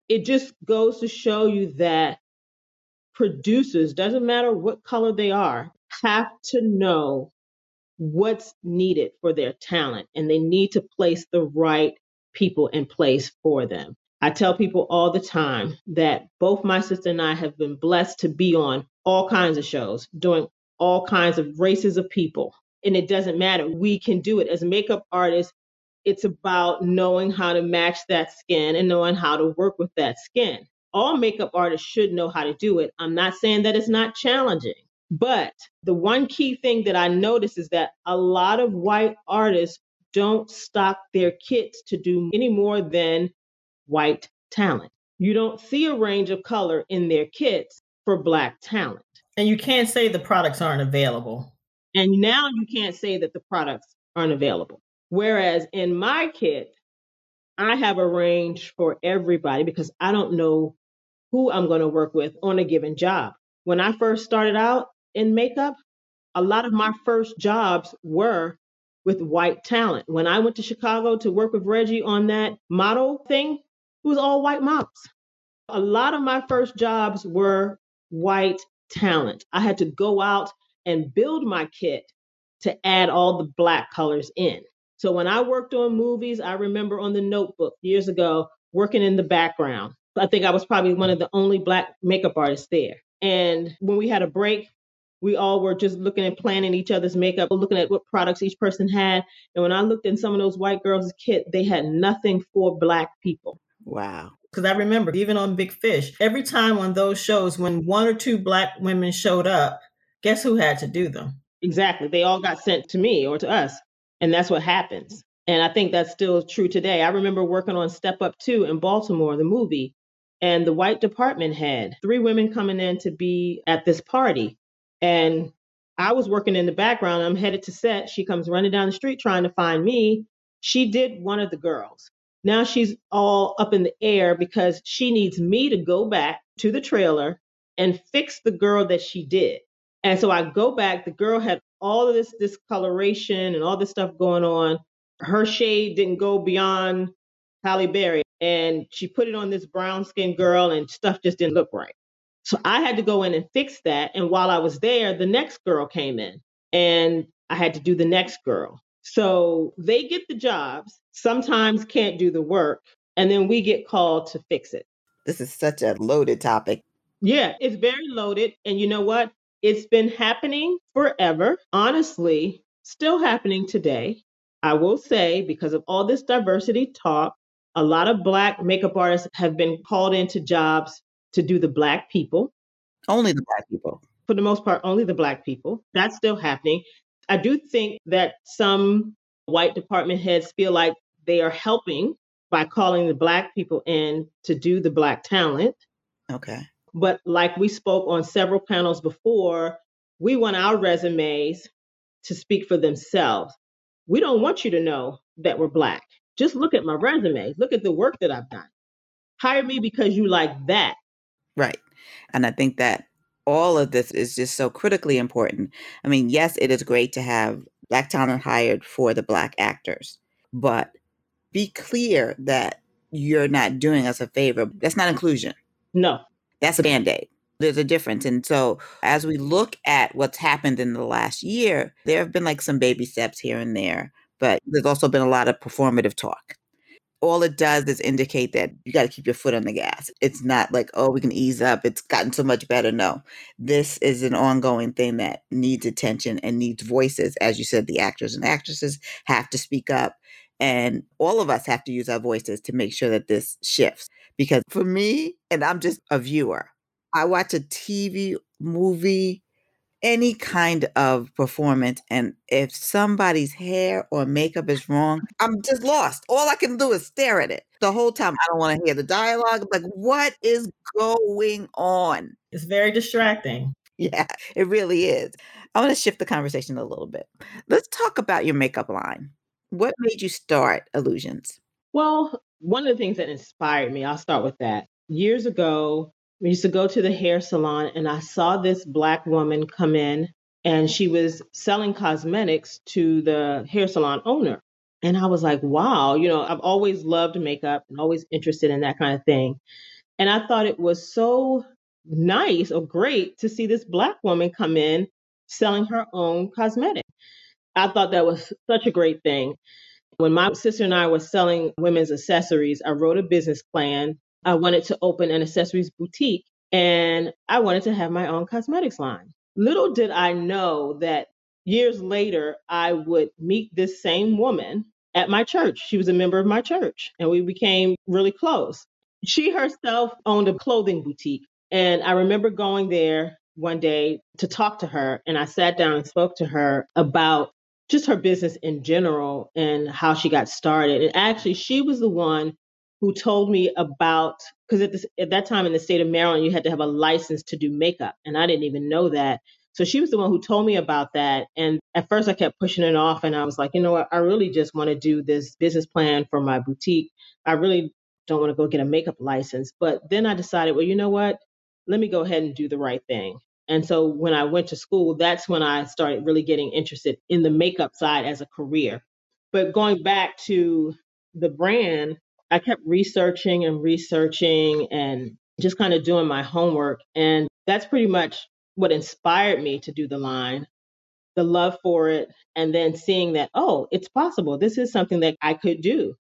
It just goes to show you that producers, doesn't matter what color they are, have to know what's needed for their talent, and they need to place the right people in place for them. I tell people all the time that both my sister and I have been blessed to be on all kinds of shows, doing all kinds of races of people. And it doesn't matter. We can do it. As makeup artists, it's about knowing how to match that skin and knowing how to work with that skin. All makeup artists should know how to do it. I'm not saying that it's not challenging, but the one key thing that I notice is that a lot of white artists don't stock their kits to do any more than white talent. You don't see a range of color in their kits for Black talent. And you can't say the products aren't available. And now you can't say that the products aren't available. Whereas in my kit, I have a range for everybody because I don't know who I'm going to work with on a given job. When I first started out in makeup, a lot of my first jobs were with white talent. When I went to Chicago to work with Reggie on that model thing, it was all white models. A lot of my first jobs were white talent. I had to go out and build my kit to add all the Black colors in. So when I worked on movies, I remember on The Notebook years ago, working in the background. I think I was probably one of the only Black makeup artists there. And when we had a break, we all were just looking and planning each other's makeup, looking at what products each person had. And when I looked in some of those white girls' kit, they had nothing for Black people. Wow. Because I remember even on Big Fish, every time on those shows, when one or two Black women showed up, guess who had to do them? Exactly. They all got sent to me or to us. And that's what happens. And I think that's still true today. I remember working on Step Up Two in Baltimore, the movie, and the white department had three women coming in to be at this party. And I was working in the background. I'm headed to set. She comes running down the street trying to find me. She did one of the girls. Now she's all up in the air because she needs me to go back to the trailer and fix the girl that she did. And so I go back, the girl had all of this discoloration and all this stuff going on. Her shade didn't go beyond Halle Berry. And she put it on this brown skinned girl and stuff just didn't look right. So I had to go in and fix that. And while I was there, the next girl came in and I had to do the next girl. So they get the jobs, sometimes can't do the work, and then we get called to fix it. This is such a loaded topic. Yeah, it's very loaded. And you know what? It's been happening forever. Honestly, still happening today. I will say, because of all this diversity talk, a lot of Black makeup artists have been called into jobs to do the Black people. Only the Black people. For the most part, only the Black people. That's still happening. I do think that some white department heads feel like they are helping by calling the Black people in to do the Black talent. Okay. But like we spoke on several panels before, we want our resumes to speak for themselves. We don't want you to know that we're Black. Just look at my resume. Look at the work that I've done. Hire me because you like that. Right. And I think that all of this is just so critically important. I mean, yes, it is great to have Black talent hired for the Black actors, but be clear that you're not doing us a favor. That's not inclusion. No. That's a Band-Aid. There's a difference. And so as we look at what's happened in the last year, there have been like some baby steps here and there, but there's also been a lot of performative talk. All it does is indicate that you got to keep your foot on the gas. It's not like, oh, we can ease up. It's gotten so much better. No, this is an ongoing thing that needs attention and needs voices. As you said, the actors and actresses have to speak up. And all of us have to use our voices to make sure that this shifts. Because for me, and I'm just a viewer, I watch a T V, movie, any kind of performance. And if somebody's hair or makeup is wrong, I'm just lost. All I can do is stare at it the whole time. I don't want to hear the dialogue. I'm like, what is going on? It's very distracting. Yeah, it really is. I want to shift the conversation a little bit. Let's talk about your makeup line. What made you start Illusions? Well, one of the things that inspired me, I'll start with that. Years ago, we used to go to the hair salon and I saw this Black woman come in and she was selling cosmetics to the hair salon owner. And I was like, wow, you know, I've always loved makeup and always interested in that kind of thing. And I thought it was so nice or great to see this Black woman come in selling her own cosmetics. I thought that was such a great thing. When my sister and I were selling women's accessories, I wrote a business plan. I wanted to open an accessories boutique and I wanted to have my own cosmetics line. Little did I know that years later, I would meet this same woman at my church. She was a member of my church and we became really close. She herself owned a clothing boutique. And I remember going there one day to talk to her. And I sat down and spoke to her about just her business in general and how she got started. And actually, she was the one who told me about, because at, at that time in the state of Maryland, you had to have a license to do makeup. And I didn't even know that. So she was the one who told me about that. And at first I kept pushing it off. And I was like, you know what? I really just want to do this business plan for my boutique. I really don't want to go get a makeup license. But then I decided, well, you know what? Let me go ahead and do the right thing. And so when I went to school, that's when I started really getting interested in the makeup side as a career. But going back to the brand, I kept researching and researching and just kind of doing my homework. And that's pretty much what inspired me to do the line, the love for it, and then seeing that, oh, it's possible. This is something that I could do.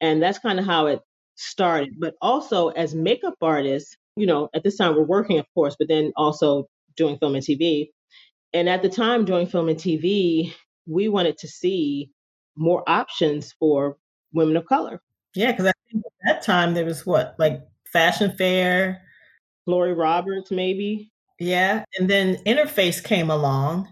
And that's kind of how it started. But also as makeup artists, you know, at this time we're working, of course, but then also doing film and T V. And at the time doing film and T V, we wanted to see more options for women of color. Yeah, because I think at that time there was what, like Fashion Fair, Lori Roberts, maybe. Yeah. And then Interface came along.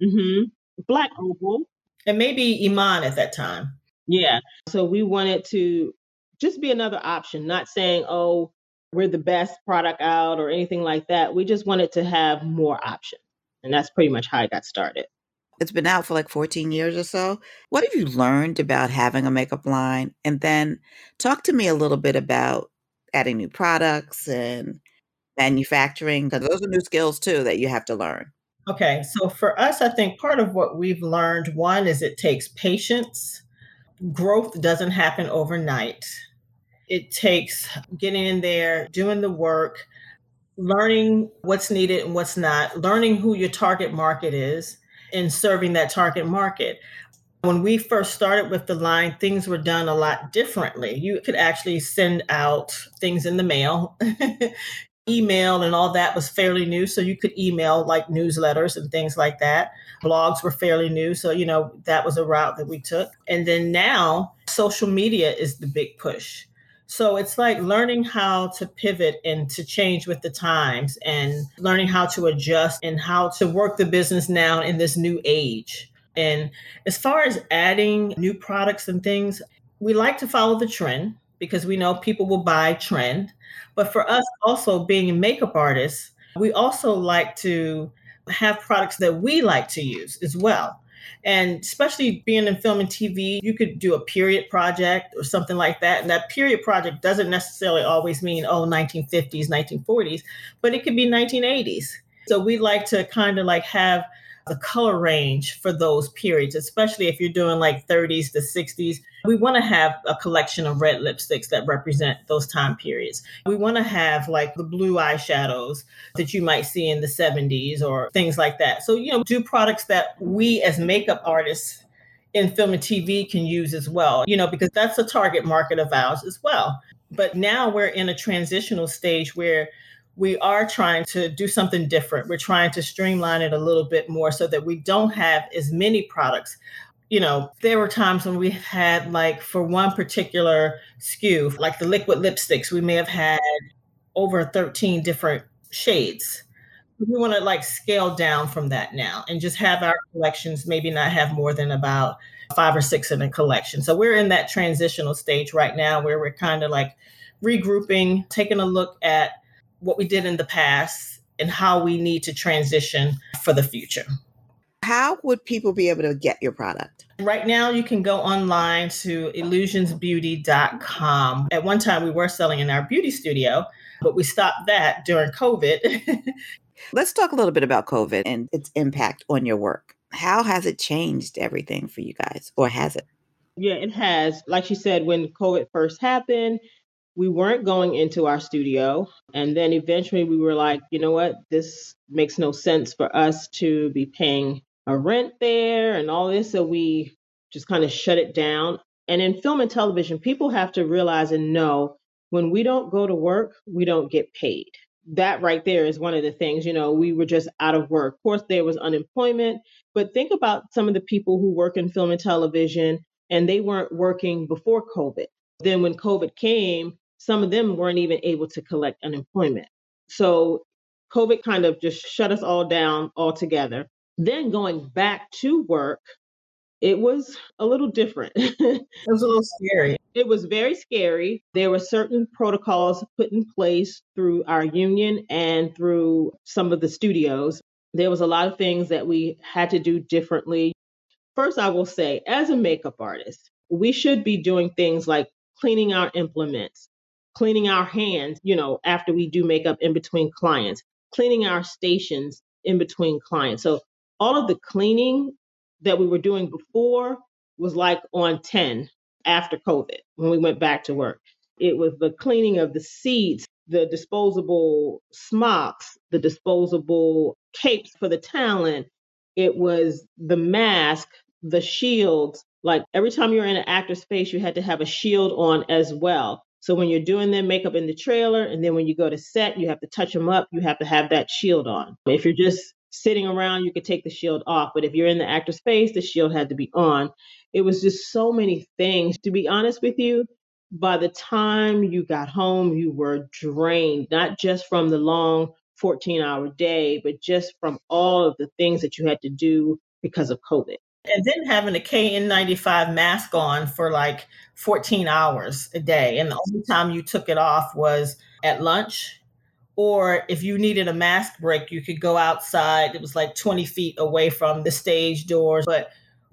Mm-hmm. Black Opal. And maybe Iman at that time. Yeah. So we wanted to just be another option, not saying, oh, we're the best product out or anything like that. We just wanted to have more options. And that's pretty much how I got started. It's been out for like fourteen years or so. What have you learned about having a makeup line? And then talk to me a little bit about adding new products and manufacturing, because those are new skills too that you have to learn. Okay. So for us, I think part of what we've learned, one, is it takes patience. Growth doesn't happen overnight. It takes getting in there, doing the work, learning what's needed and what's not, learning who your target market is, in serving that target market. When we first started with the line, things were done a lot differently. You could actually send out things in the mail. Email and all that was fairly new. So you could email like newsletters and things like that. Blogs were fairly new. So, you know, that was a route that we took. And then now social media is the big push. So it's like learning how to pivot and to change with the times and learning how to adjust and how to work the business now in this new age. And as far as adding new products and things, we like to follow the trend because we know people will buy trend. But for us also being makeup artists, we also like to have products that we like to use as well. And especially being in film and T V, you could do a period project or something like that. And that period project doesn't necessarily always mean, oh, nineteen fifties, nineteen forties, but it could be nineteen eighties. So we like to kind of like have the color range for those periods, especially if you're doing like thirties to sixties. We want to have a collection of red lipsticks that represent those time periods. We want to have like the blue eyeshadows that you might see in the seventies or things like that. So, you know, do products that we as makeup artists in film and T V can use as well, you know, because that's a target market of ours as well. But now we're in a transitional stage where we are trying to do something different. We're trying to streamline it a little bit more so that we don't have as many products. You know, there were times when we had like for one particular S K U, like the liquid lipsticks, we may have had over thirteen different shades. We want to like scale down from that now and just have our collections maybe not have more than about five or six in a collection. So we're in that transitional stage right now where we're kind of like regrouping, taking a look at what we did in the past and how we need to transition for the future. How would people be able to get your product? Right now, you can go online to illusions beauty dot com. At one time, we were selling in our beauty studio, but we stopped that during COVID. Let's talk a little bit about COVID and its impact on your work. How has it changed everything for you guys, or has it? Yeah, it has. Like she said, when COVID first happened, we weren't going into our studio. And then eventually we were like, you know what, this makes no sense for us to be paying a rent there and all this. So we just kind of shut it down. And in film and television, people have to realize and know when we don't go to work, we don't get paid. That right there is one of the things, you know, we were just out of work. Of course, there was unemployment, but think about some of the people who work in film and television and they weren't working before COVID. Then when COVID came, some of them weren't even able to collect unemployment. So COVID kind of just shut us all down altogether. Then going back to work, it was a little different. It was a little scary. It was very scary. There were certain protocols put in place through our union and through some of the studios. There was a lot of things that we had to do differently. First, I will say, as a makeup artist, we should be doing things like cleaning our implements, cleaning our hands, you know, after we do makeup in between clients, cleaning our stations in between clients. So all of the cleaning that we were doing before was like on ten after COVID when we went back to work. It was the cleaning of the seats, the disposable smocks, the disposable capes for the talent. It was the mask, the shields. Like every time you're in an actor's face, you had to have a shield on as well. So when you're doing their makeup in the trailer, and then when you go to set, you have to touch them up. You have to have that shield on. If you're just sitting around, you could take the shield off. But if you're in the actor's face, the shield had to be on. It was just so many things. To be honest with you, by the time you got home, you were drained, not just from the long fourteen-hour day, but just from all of the things that you had to do because of COVID. And then having a K N ninety-five mask on for like fourteen hours a day. And the only time you took it off was at lunch. Or if you needed a mask break, you could go outside. It was like twenty feet away from the stage doors. But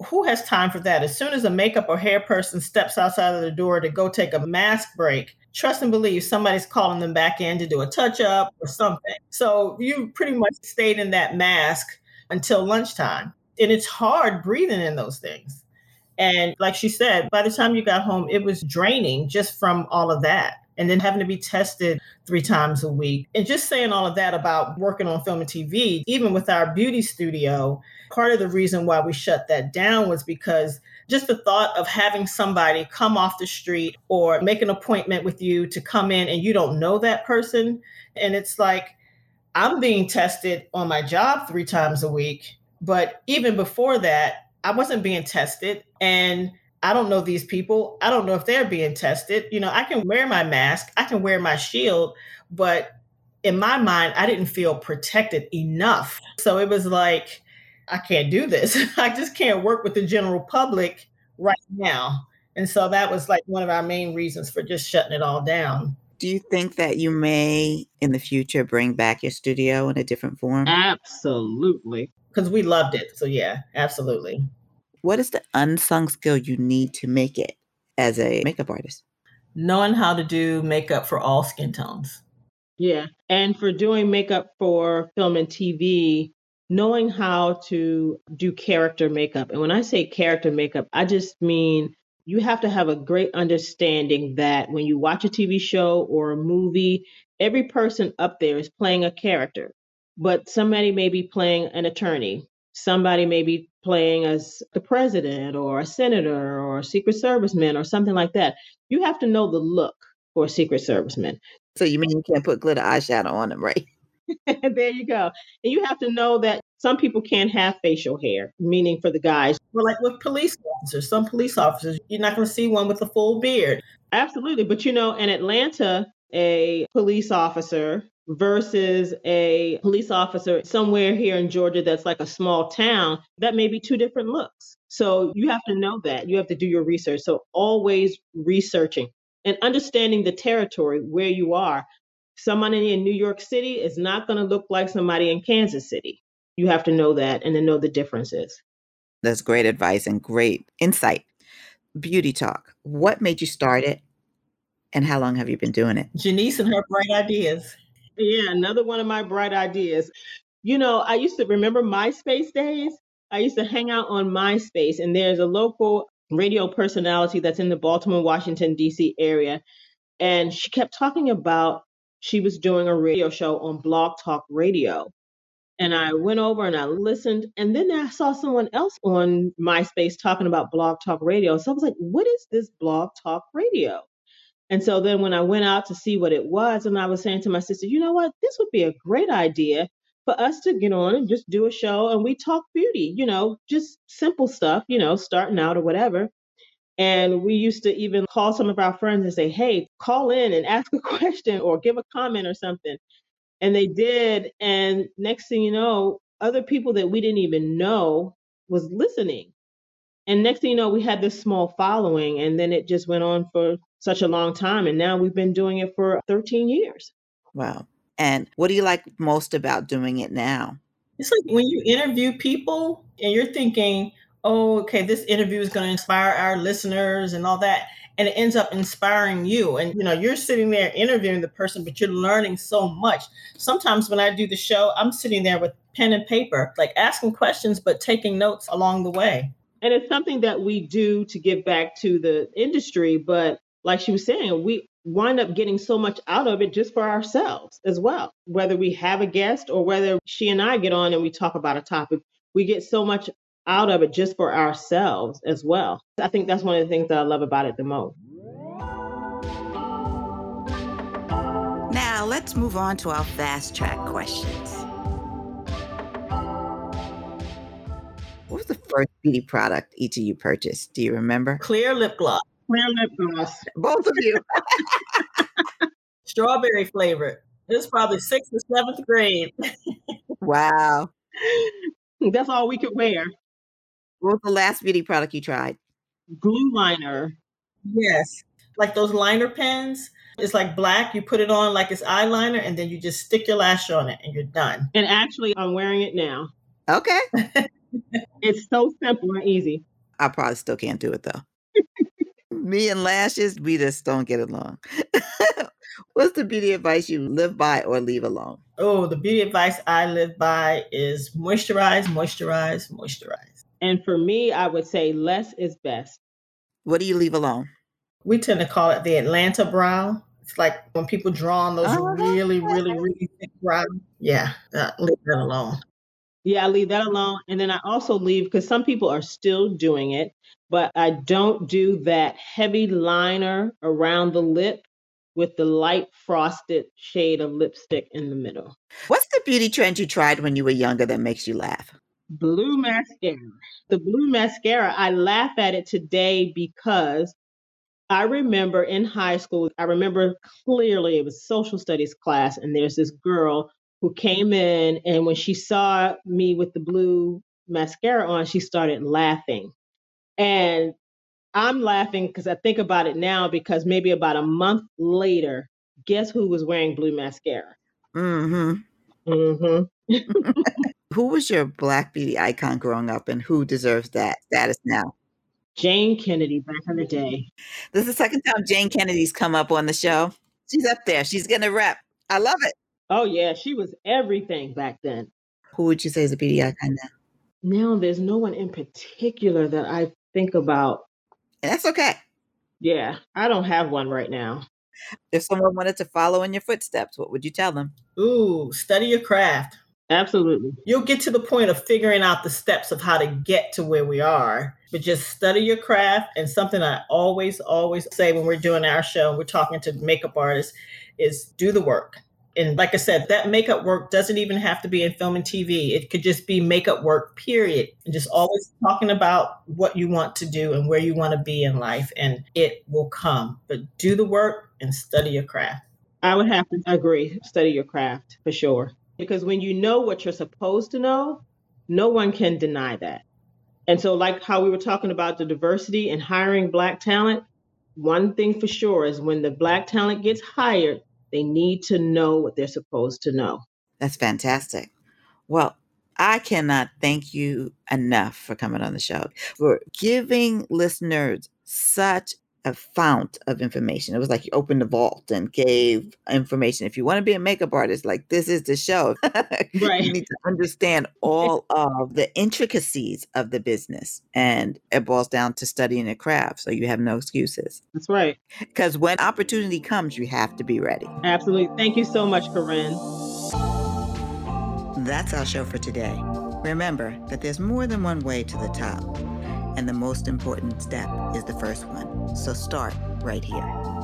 who has time for that? As soon as a makeup or hair person steps outside of the door to go take a mask break, trust and believe somebody's calling them back in to do a touch up or something. So you pretty much stayed in that mask until lunchtime. And it's hard breathing in those things. And like she said, by the time you got home, it was draining just from all of that. and then having to be tested three times a week. And just saying all of that about working on film and T V, even with our beauty studio, part of the reason why we shut that down was because just the thought of having somebody come off the street or make an appointment with you to come in and you don't know that person. And it's like, I'm being tested on my job three times a week. But even before that, I wasn't being tested. And I don't know these people. I don't know if they're being tested. You know, I can wear my mask. I can wear my shield. But in my mind, I didn't feel protected enough. So it was like, I can't do this. I just can't work with the general public right now. And so that was like one of our main reasons for just shutting it all down. Do you think that you may, in the future, bring back your studio in a different form? Absolutely. Because we loved it. So yeah, absolutely. What is the unsung skill you need to make it as a makeup artist? Knowing how to do makeup for all skin tones. Yeah. And for doing makeup for film and T V, knowing how to do character makeup. And when I say character makeup, I just mean you have to have a great understanding that when you watch a T V show or a movie, every person up there is playing a character. But somebody may be playing an attorney. Somebody may be playing as the president or a senator or a Secret Serviceman or something like that. You have to know the look for a Secret Serviceman. So you mean you can't put glitter eyeshadow on them, right? There you go. And you have to know that some people can't have facial hair, meaning for the guys. Well, like with police officers, some police officers, you're not going to see one with a full beard. Absolutely. But, you know, in Atlanta, a police officer versus a police officer somewhere here in Georgia that's like a small town, that may be two different looks. So you have to know that. You have to do your research. So always researching and understanding the territory where you are. Somebody in New York City is not going to look like somebody in Kansas City. You have to know that and then know the differences. That's great advice and great insight. Beauty Talk, what made you start it and how long have you been doing it? Janice and her bright ideas. Yeah, another one of my bright ideas. You know, I used to remember MySpace days. I used to hang out on MySpace, and there's a local radio personality that's in the Baltimore, Washington, D C area. And she kept talking about she was doing a radio show on Blog Talk Radio. And I went over and I listened. And then I saw someone else on MySpace talking about Blog Talk Radio. So I was like, what is this Blog Talk Radio? And so then when I went out to see what it was, and I was saying to my sister, you know what, this would be a great idea for us to get on and just do a show. And we talk beauty, you know, just simple stuff, you know, starting out or whatever. And we used to even call some of our friends and say, hey, call in and ask a question or give a comment or something. And they did. And next thing you know, other people that we didn't even know was listening. And next thing you know, we had this small following, and then it just went on for such a long time. And now we've been doing it for thirteen years. Wow. And what do you like most about doing it now? It's like when you interview people and you're thinking, oh, okay, this interview is going to inspire our listeners and all that. And it ends up inspiring you. And, you know, you're sitting there interviewing the person, but you're learning so much. Sometimes when I do the show, I'm sitting there with pen and paper, like asking questions, but taking notes along the way. And it's something that we do to give back to the industry. But like she was saying, we wind up getting so much out of it just for ourselves as well. Whether we have a guest or whether she and I get on and we talk about a topic, we get so much out of it just for ourselves as well. I think that's one of the things that I love about it the most. Now let's move on to our fast track questions. What was the first beauty product each of you purchased? Do you remember? Clear lip gloss. Clear lip gloss. Both of you. Strawberry flavored. This is probably sixth or seventh grade. Wow. That's all we could wear. What was the last beauty product you tried? Glue liner. Yes. Like those liner pens. It's like black. You put it on like it's eyeliner, and then you just stick your lash on it and you're done. And actually, I'm wearing it now. Okay. It's so simple and easy. I probably still can't do it, though. Me and lashes, we just don't get along. What's the beauty advice you live by or leave alone? Oh, the beauty advice I live by is moisturize, moisturize, moisturize. And for me, I would say less is best. What do you leave alone? We tend to call it the Atlanta brow. It's like when people draw on those oh, really, really, really thick lines. Yeah, uh, leave that alone. Yeah, I leave that alone. And then I also leave, because some people are still doing it, but I don't do that heavy liner around the lip with the light frosted shade of lipstick in the middle. What's the beauty trend you tried when you were younger that makes you laugh? Blue mascara. The blue mascara, I laugh at it today because I remember in high school, I remember clearly it was social studies class, and there's this girl who came in, and when she saw me with the blue mascara on, she started laughing. And I'm laughing because I think about it now, because maybe about a month later, guess who was wearing blue mascara? Mm-hmm. Mm-hmm. Who was your Black beauty icon growing up, and who deserves that status now? Jane Kennedy, back in the day. This is the second time Jane Kennedy's come up on the show. She's up there. She's going to rep. I love it. Oh, yeah. She was everything back then. Who would you say is a beauty icon now? Now, there's no one in particular that I think about. And that's okay. Yeah. I don't have one right now. If someone wanted to follow in your footsteps, what would you tell them? Ooh, study your craft. Absolutely. You'll get to the point of figuring out the steps of how to get to where we are, but just study your craft. And something I always, always say when we're doing our show, and we're talking to makeup artists, is do the work. And like I said, that makeup work doesn't even have to be in film and T V. It could just be makeup work, period. And just always talking about what you want to do and where you want to be in life, and it will come. But do the work and study your craft. I would have to agree. Study your craft for sure. Because when you know what you're supposed to know, no one can deny that. And so like how we were talking about the diversity and hiring Black talent, one thing for sure is when the Black talent gets hired, they need to know what they're supposed to know. That's fantastic. Well, I cannot thank you enough for coming on the show, for giving listeners such a fount of information. It was like you opened the vault and gave information. If you want to be a makeup artist, like this is the show. Right. You need to understand all of the intricacies of the business, and it boils down to studying a craft. So you have no excuses. That's right. Because when opportunity comes, you have to be ready. Absolutely. Thank you so much, Corinne. That's our show for today. Remember that there's more than one way to the top. And the most important step is the first one. So start right here.